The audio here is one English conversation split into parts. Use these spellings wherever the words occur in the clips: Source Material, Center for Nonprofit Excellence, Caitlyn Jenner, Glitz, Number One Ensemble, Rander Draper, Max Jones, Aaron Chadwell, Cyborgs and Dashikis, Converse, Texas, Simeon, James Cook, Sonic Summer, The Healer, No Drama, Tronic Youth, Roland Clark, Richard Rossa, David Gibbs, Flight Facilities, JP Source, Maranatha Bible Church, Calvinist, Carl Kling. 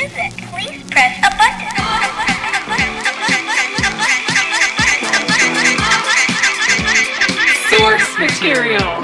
music, please press a button. Source Material.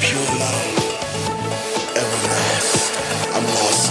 Pure love, everlasting. I'm lost.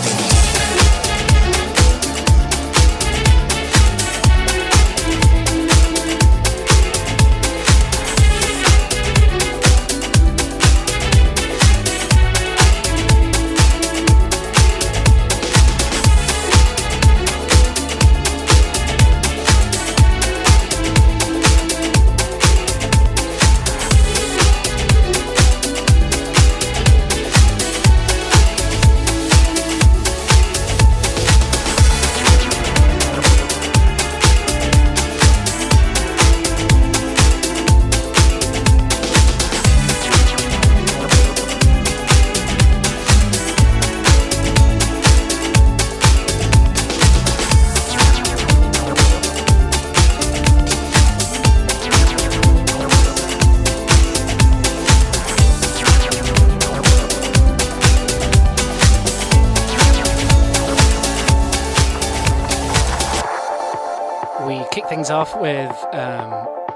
things off with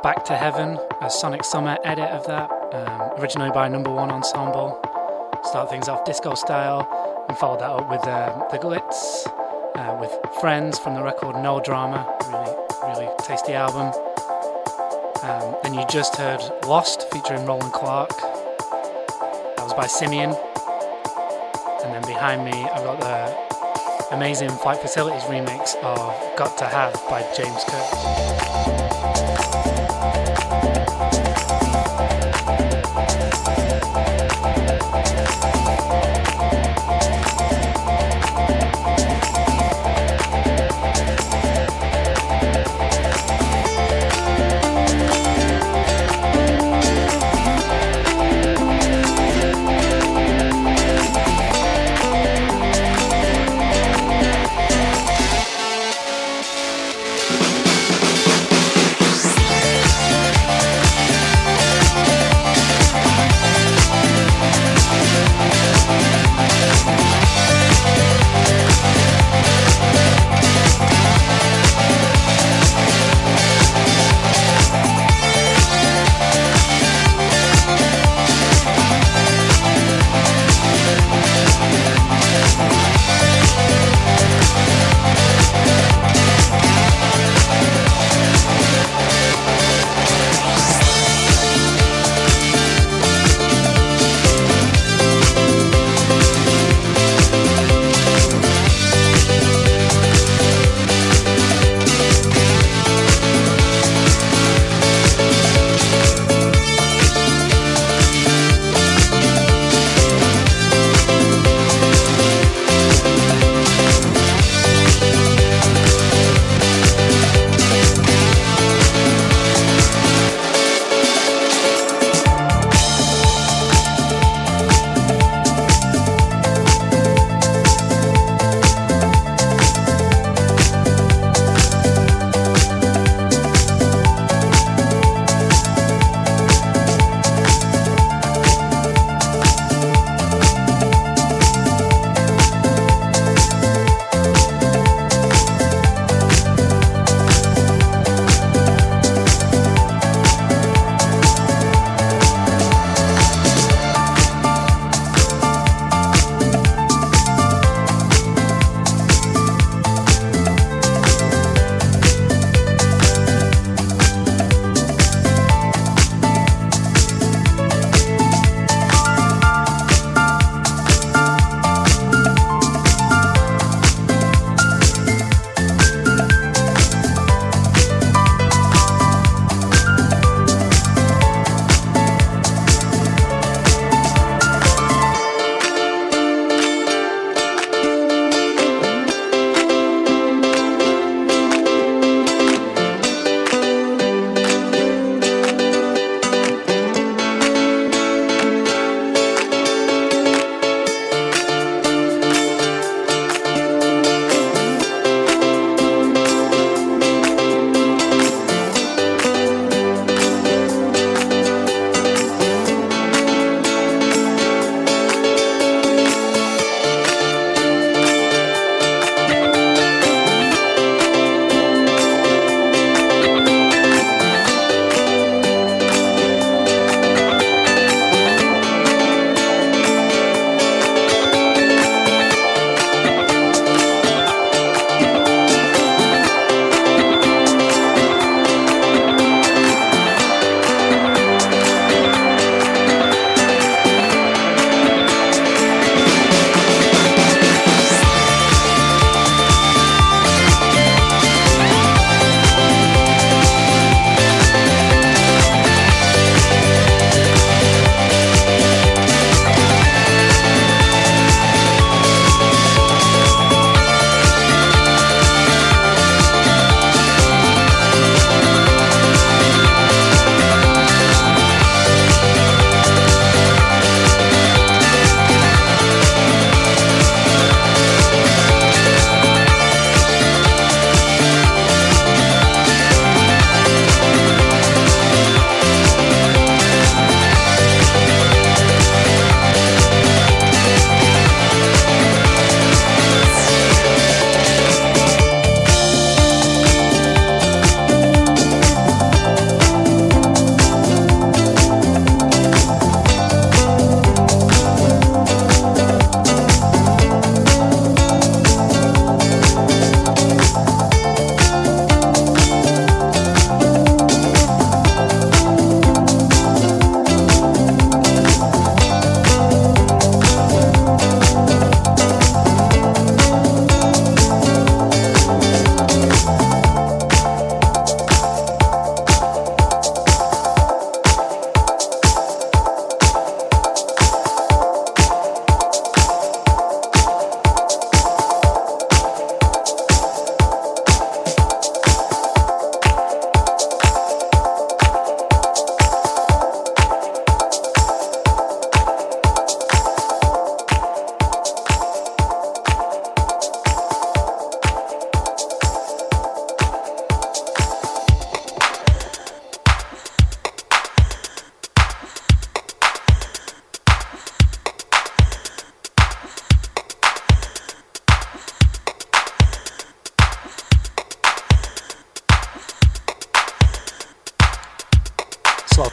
Back to Heaven, a Sonic Summer edit of that, originally by Number One Ensemble. Start things off disco style and followed that up with the Glitz, with Friends from the record No Drama, really tasty album. And you just heard Lost featuring Roland Clark, that was by Simeon. And then behind me I've got the amazing Flight Facilities remix of Got to Have by James Cook.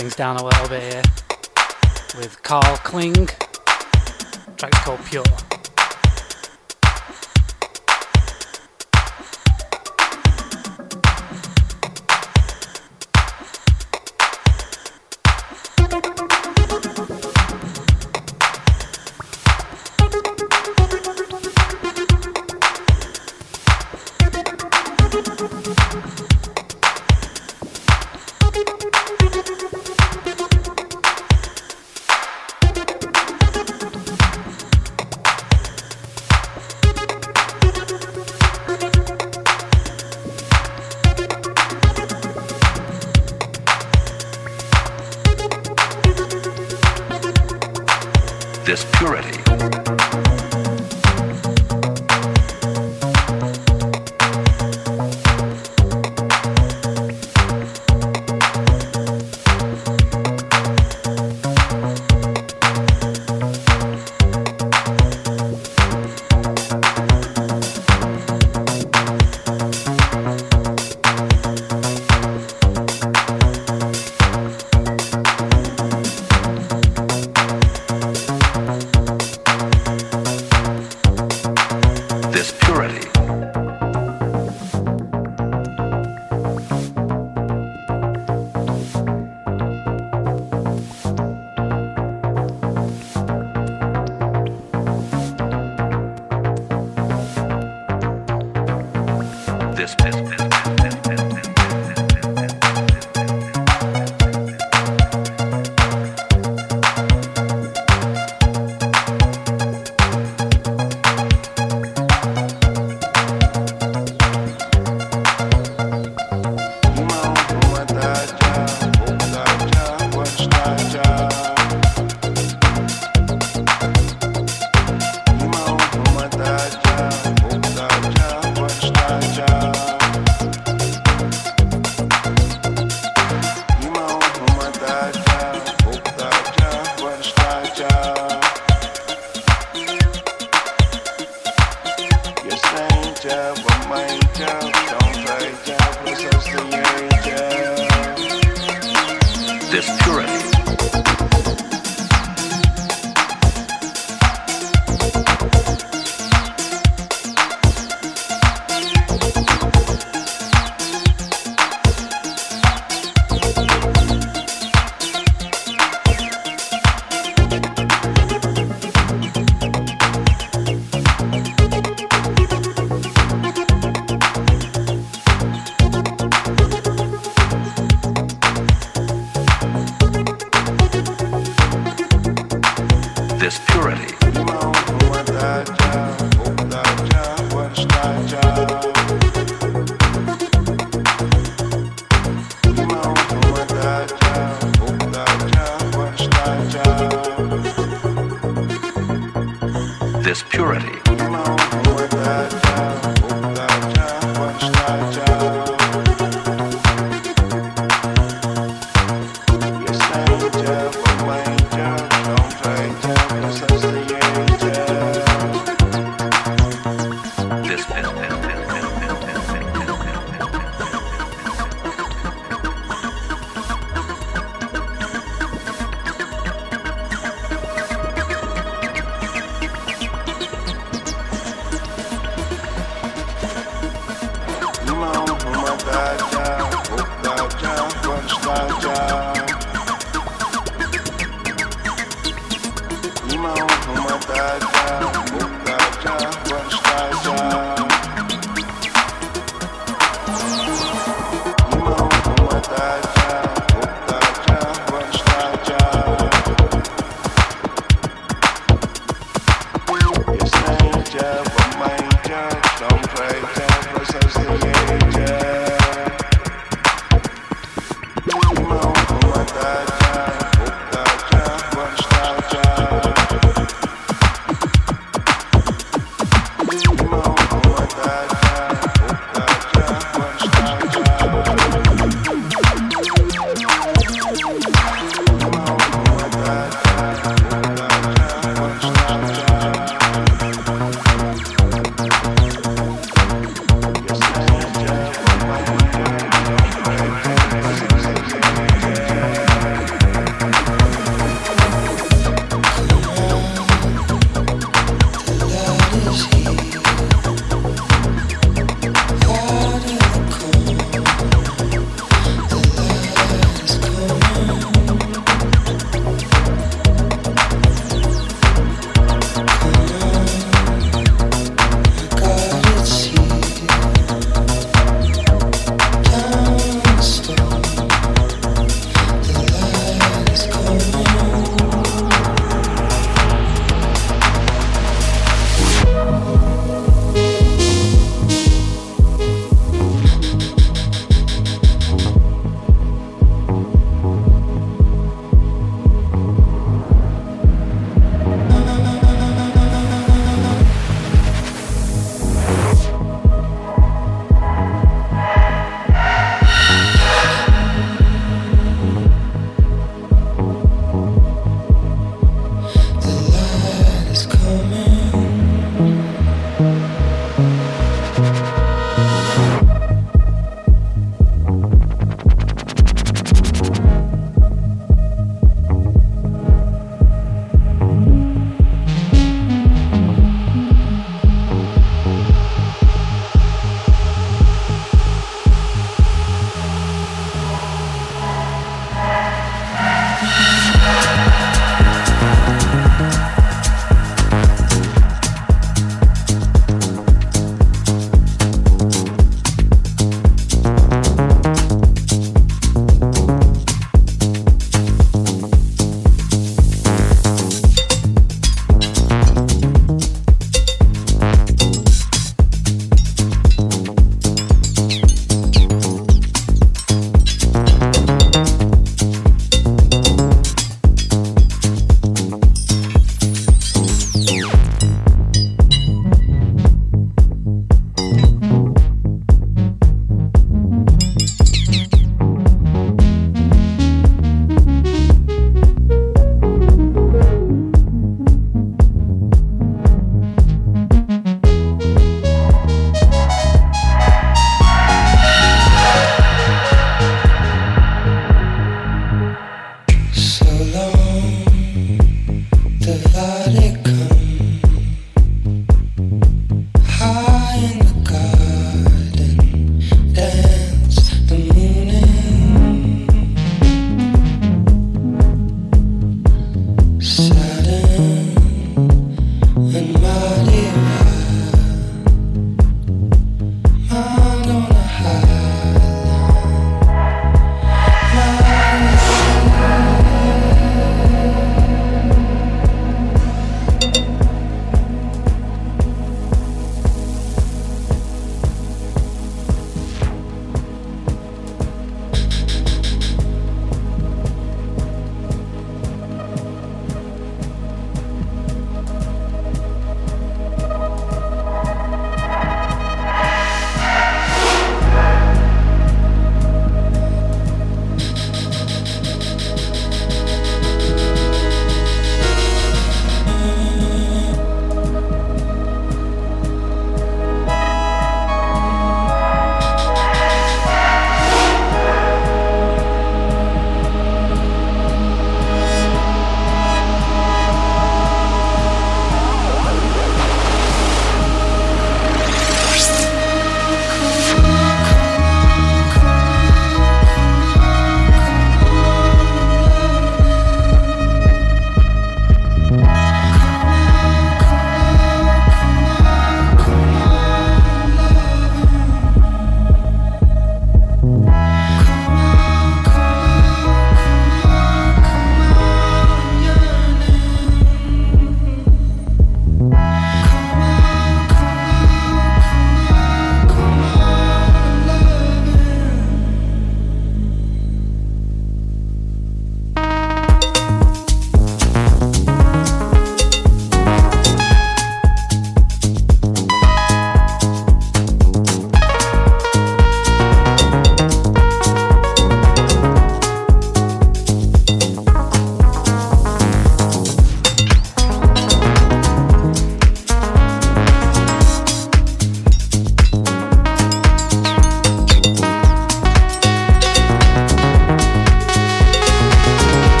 things down a little bit here with Carl Kling. The track's called Pure.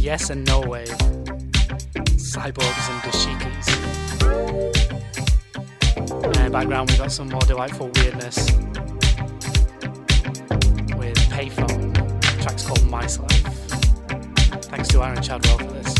Yes and No Wave, Cyborgs and Dashikis. In the background we've got some more delightful weirdness with Payphone, the track's called Mice Life. Thanks to Aaron Chadwell for this.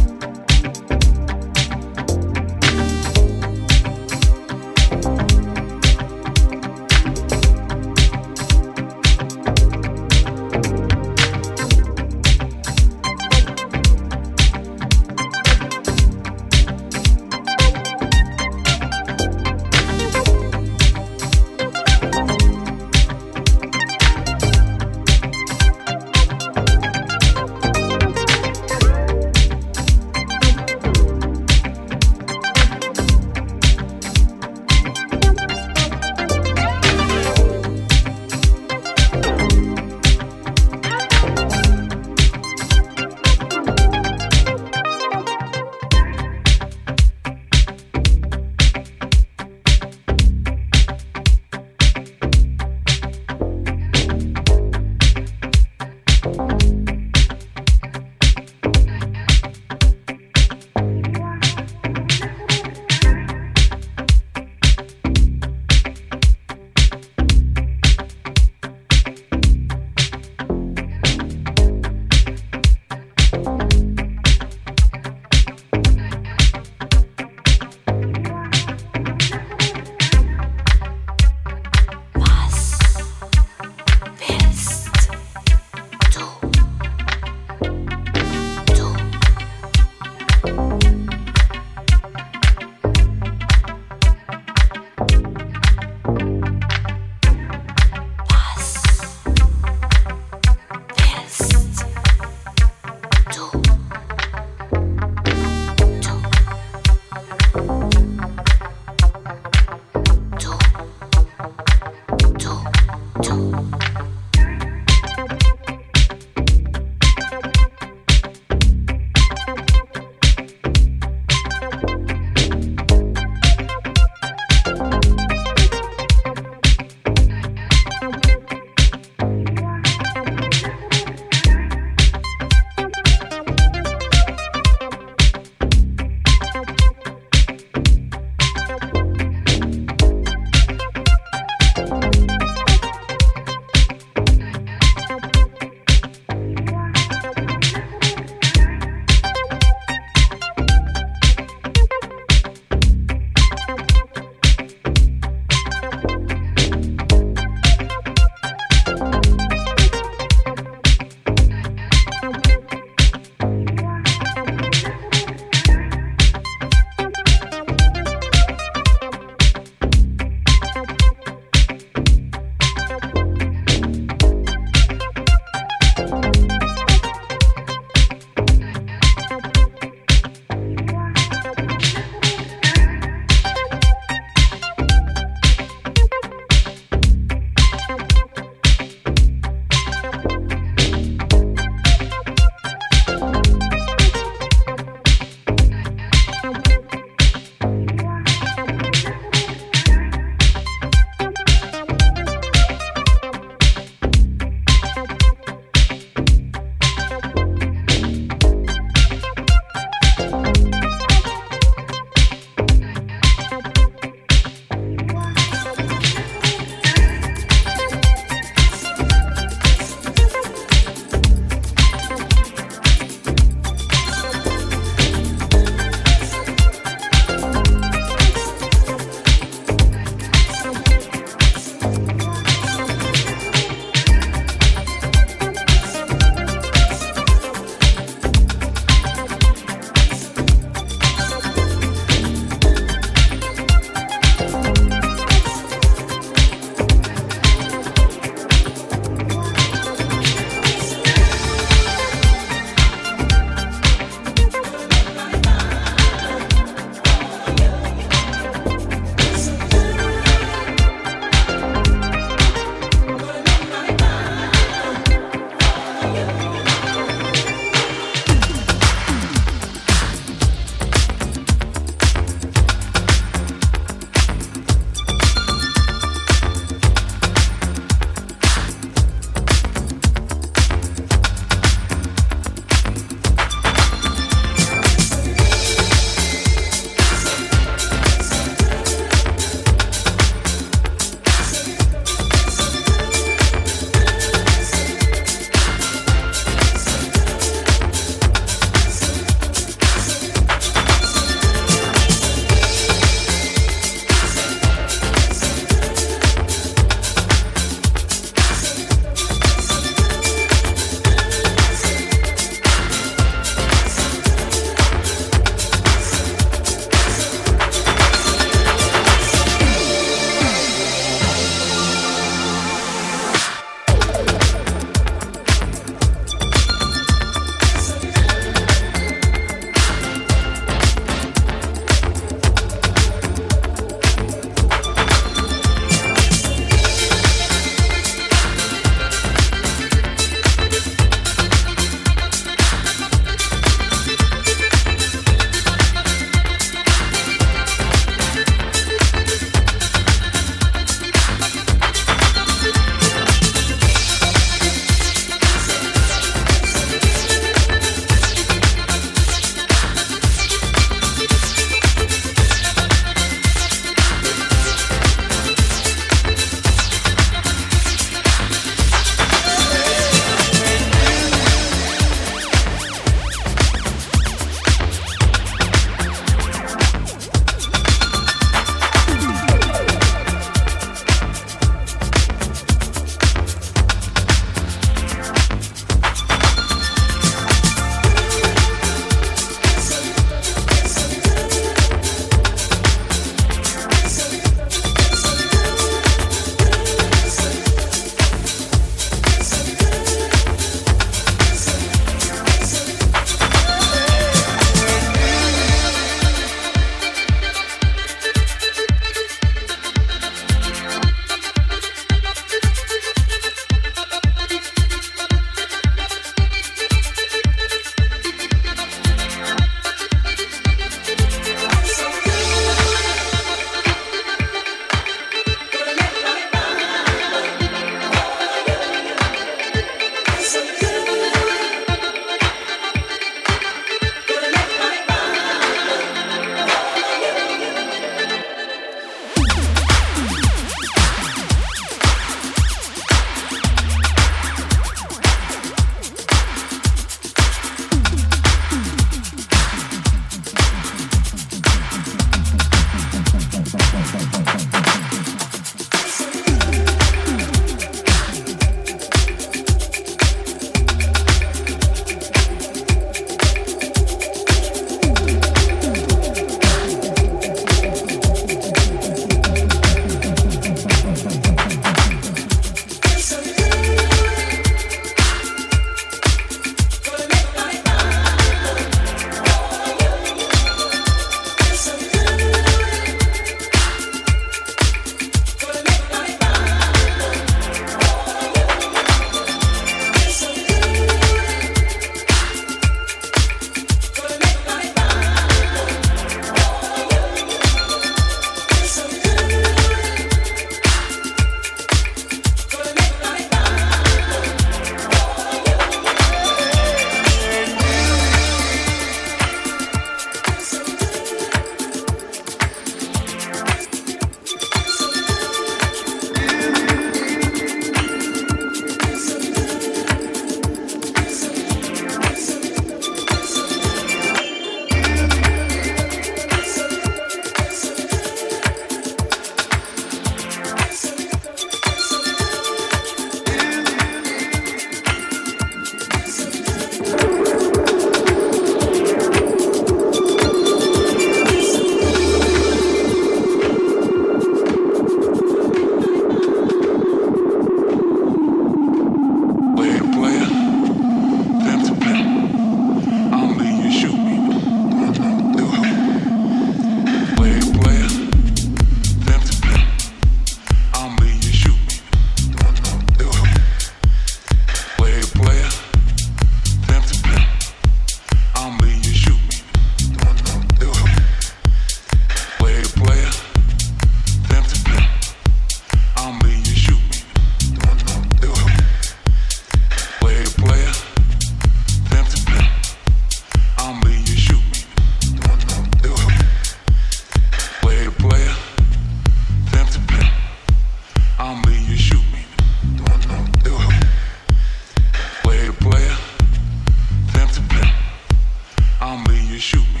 you shoot me.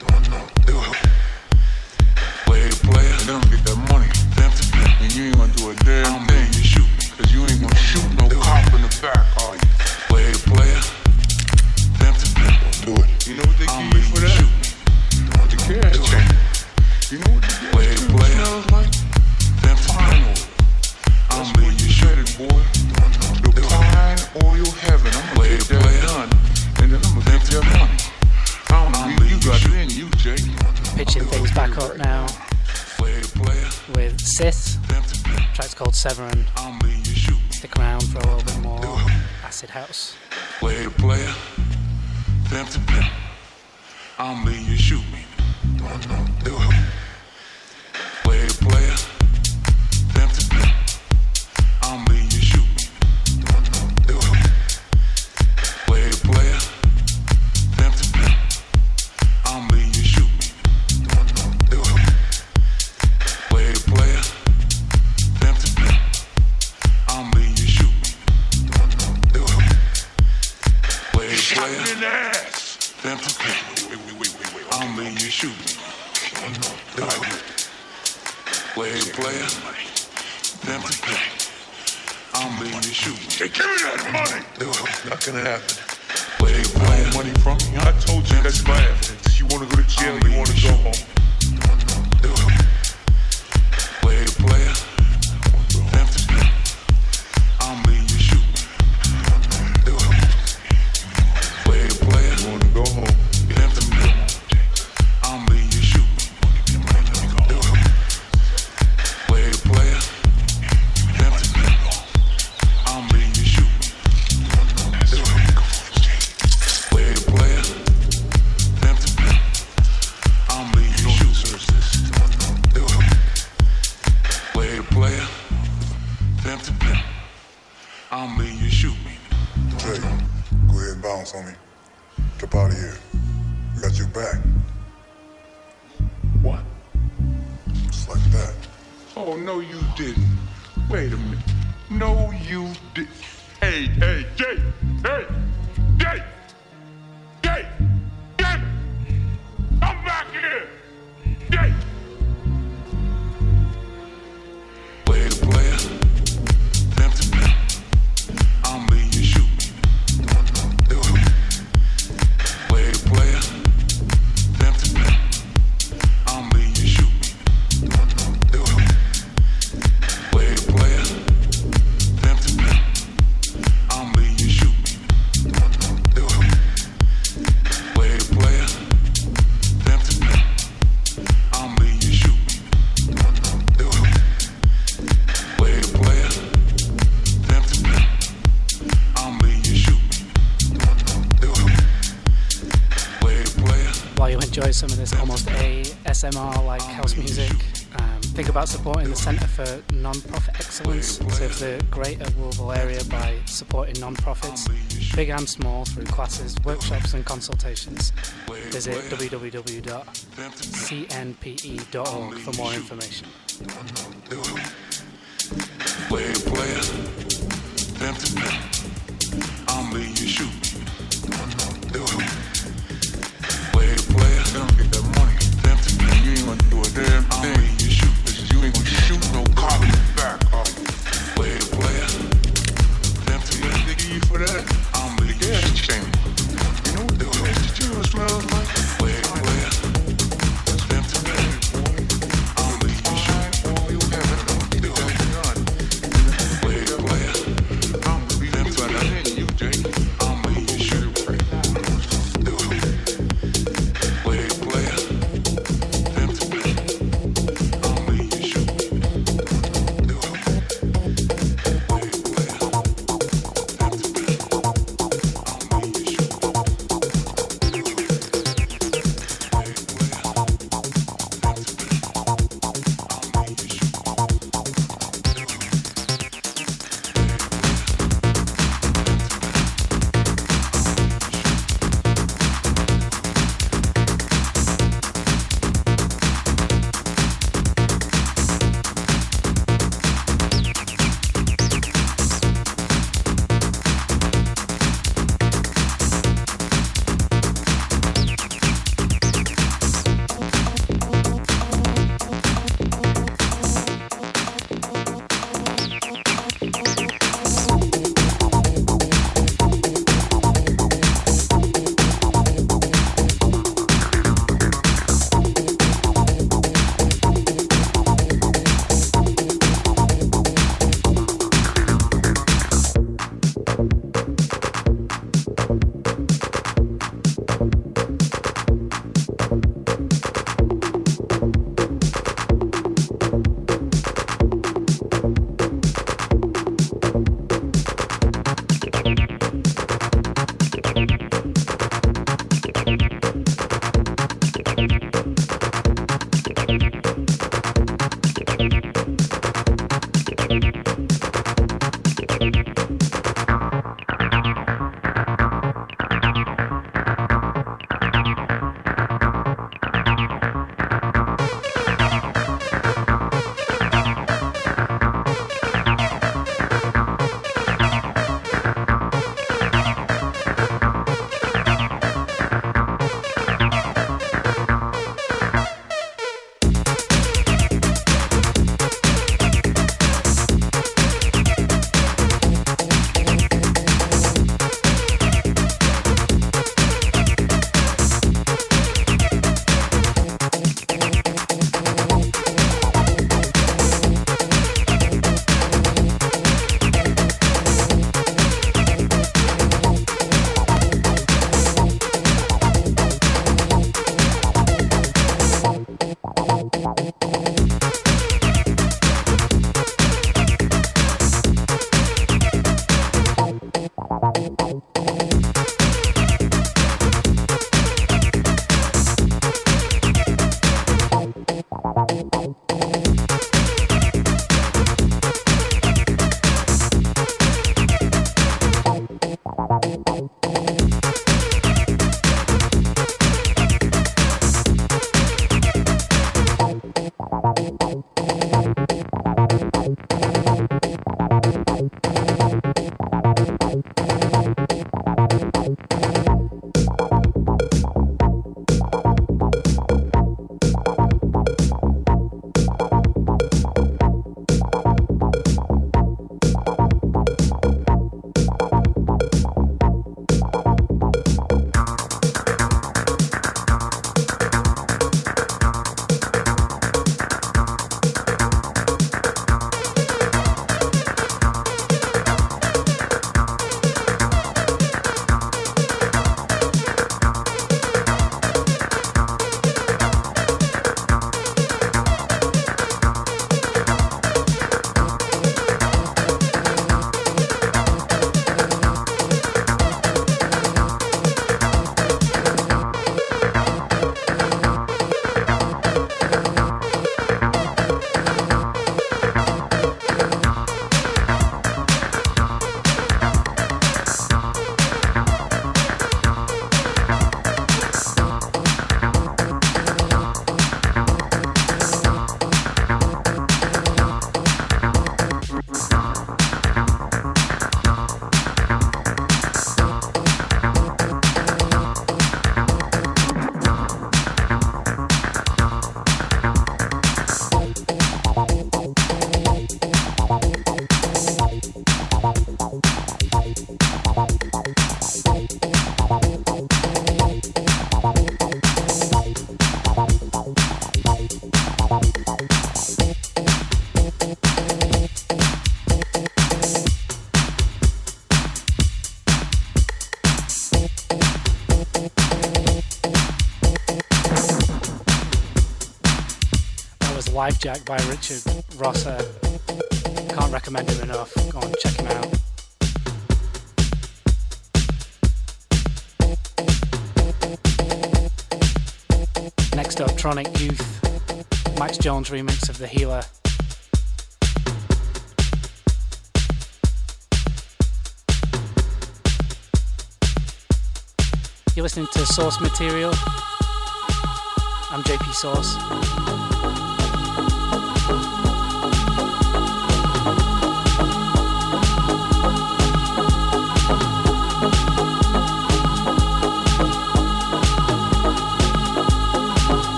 Don't know, do it. Play, then I'm gonna get that money. And you ain't gonna do a damn thing. You shoot me, cause you ain't gonna shoot no cop in the back, are you? Play, don't do it. You know what they give you for that? Shoot me. Don't the cash chamber. You know what the cash chamber smells like? I'm where you shoot it, boy. Your pine or your heaven, I'm gonna get that done. And then I'm gonna get that money. You got it in you, Jake. Pitching things back up now with Sith. The track's called Severin. Stick around for a little bit more acid house. Play the player, pimp to pimp. I'm leaving you shoot me. Don't do it. Play the player, pimp to pimp. I'm leaving you shoot me. Don't do it. Play the player, pimp to pimp. I'm leaving you shoot me. Don't do it. Play the player, pimp to pimp. I'm leaving you shoot me. Don't do it. Play the player, pimp to pimp. Wait. I'm leaving you shoot me. Don't do it. Play the player, pimp to pimp. I'm leaving you shoot me. Hey, give me that money. It's not gonna happen. Where you playing money from me? I told you that's my evidence. You wanna go to jail? You wanna go home? Where you playing? I'm leaving you shoot me. Where you playing? You wanna go home? I'm leaving you shoot me. Where you playing? I'm leaving you shoot me. Jake, go ahead and bounce on me. Get out of here. I got your back. What? Just like that. Oh, no, you didn't. Wait a minute. No, you didn't. Hey, Jake! Hey! Jake! Jake! Jake! Come back here! Jake! Play the player. I'm leaving you shoot me. Do it. Play the player. Pimp to pimp. I'm leaving you shoot me. Do it. Play the player. Pimp to pimp. I'm leaving you shoot me. Do it. Play the player. Pimp to pimp. I'm leaving you shoot me. Do it. Play the player. While you enjoy some of this almost ASMR-like house music, think about supporting the Center for Nonprofit Excellence. Serves the greater rural area by supporting nonprofits, big and small, through classes, workshops and consultations. Visit www.cnpe.org for more information. I'm leaving you shoot me. Player, they don't get that money. Damn thing, you ain't gonna do a damn thing. I'm you shoot, cause you ain't gonna shoot no cop in the back, are you? Player, damn thing, they give you for that. I'm the gas chamber. You know what the gas chamber smells like? Player, damn thing, I'm the shine all you ever do. Player, I'm the damn thing, you Jake. I'm the Live Jack by Richard Rossa. Can't recommend him enough. Go and check him out. Next up, Tronic Youth, Max Jones remix of The Healer. You're listening to Source Material. I'm JP Source.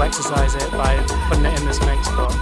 Exercise it by putting it in this mix, but